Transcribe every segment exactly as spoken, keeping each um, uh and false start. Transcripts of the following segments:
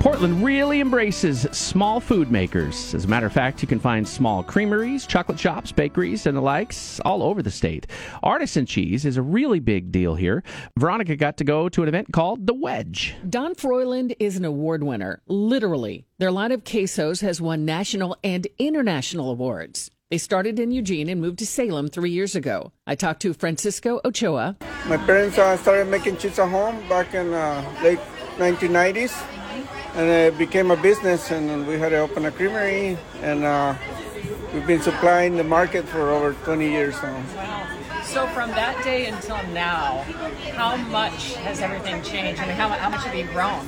Portland really embraces small food makers. As a matter of fact, you can find small creameries, chocolate shops, bakeries, and the likes all over the state. Artisan cheese is a really big deal here. Veronica got to go to an event called The Wedge. Don Froiland is an award winner, literally. Their line of quesos has won national and international awards. They started in Eugene and moved to Salem three years ago. I talked to Francisco Ochoa. My parents uh, started making cheese at home back in the uh, late nineteen nineties. And it became a business, and we had to open a creamery, and uh, we've been supplying the market for over twenty years now. Wow. So from that day until now, how much has everything changed? I mean, how, how much have you grown?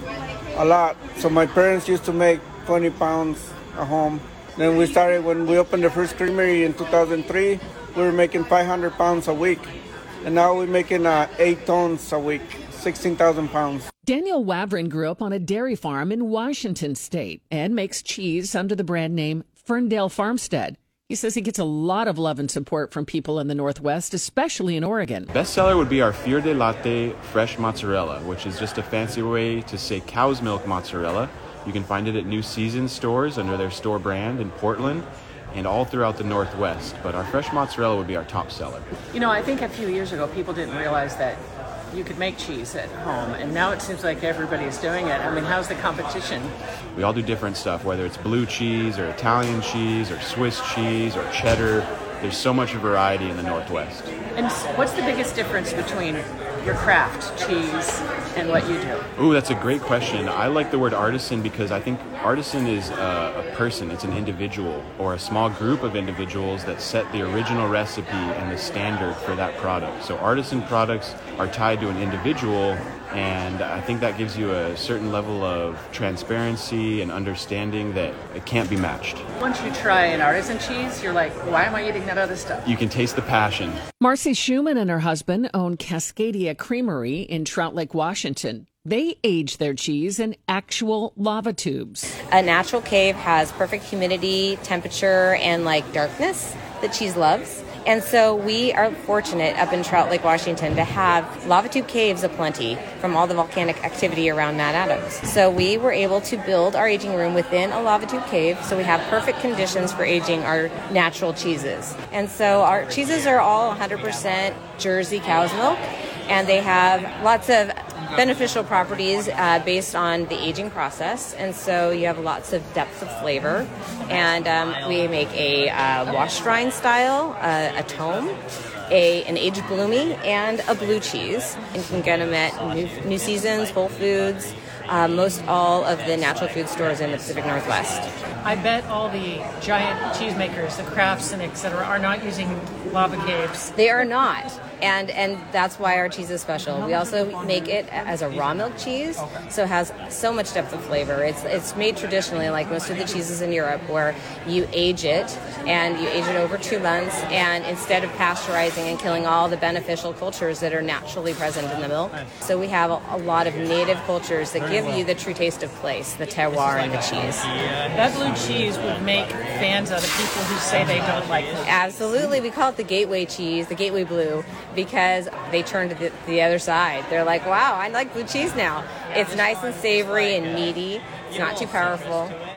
A lot. So my parents used to make twenty pounds at home. Then we started, when we opened the first creamery in two thousand three, we were making five hundred pounds a week. And now we're making uh, eight tons a week, sixteen thousand pounds. Daniel Wavrin grew up on a dairy farm in Washington state and makes cheese under the brand name Ferndale Farmstead. He says he gets a lot of love and support from people in the Northwest, especially in Oregon. Bestseller would be our Fior de Latte fresh mozzarella, which is just a fancy way to say cow's milk mozzarella. You can find it at New Seasons stores under their store brand in Portland and all throughout the Northwest. But our fresh mozzarella would be our top seller. You know, I think a few years ago, people didn't realize that you could make cheese at home, and now it seems like everybody's doing it. I mean, how's the competition? We all do different stuff, whether it's blue cheese or Italian cheese or Swiss cheese or cheddar. There's so much variety in the Northwest. And what's the biggest difference between your craft cheese and what you do? Ooh, that's a great question. I like the word artisan because I think artisan is a, a person. It's an individual or a small group of individuals that set the original recipe and the standard for that product. So artisan products are tied to an individual, and I think that gives you a certain level of transparency and understanding that it can't be matched. Once you try an artisan cheese, you're like, why am I eating that other stuff? You can taste the passion. Marcy Schumann and her husband own Cascadia Creamery in Trout Lake, Washington. They age their cheese in actual lava tubes. A natural cave has perfect humidity, temperature, and like darkness that cheese loves. And so we are fortunate up in Trout Lake, Washington, to have lava tube caves aplenty from all the volcanic activity around Mount Adams. So we were able to build our aging room within a lava tube cave, so we have perfect conditions for aging our natural cheeses. And so our cheeses are all one hundred percent Jersey cow's milk, and they have lots of beneficial properties uh, based on the aging process, and so you have lots of depth of flavor. And um, we make a uh, wash rind style, uh, a tome, a an aged bloomy, and a blue cheese. And you can get them at New, New Seasons, Whole Foods, uh, most all of the natural food stores in the Pacific Northwest. I bet all the giant cheesemakers, the crafts and et cetera, are not using lava caves. They are not. And and that's why our cheese is special. We also make it as a raw milk cheese, so it has so much depth of flavor. It's it's made traditionally, like most of the cheeses in Europe, where you age it, and you age it over two months, and instead of pasteurizing and killing all the beneficial cultures that are naturally present in the milk. So we have a, a lot of native cultures that give you the true taste of place, the terroir and the cheese. That blue cheese would make fans out of people who say they don't like it. Absolutely. We call it the gateway cheese, the gateway blue, because they turn to the, the other side. They're like, wow, I like blue cheese now. It's nice and savory and meaty. It's not too powerful.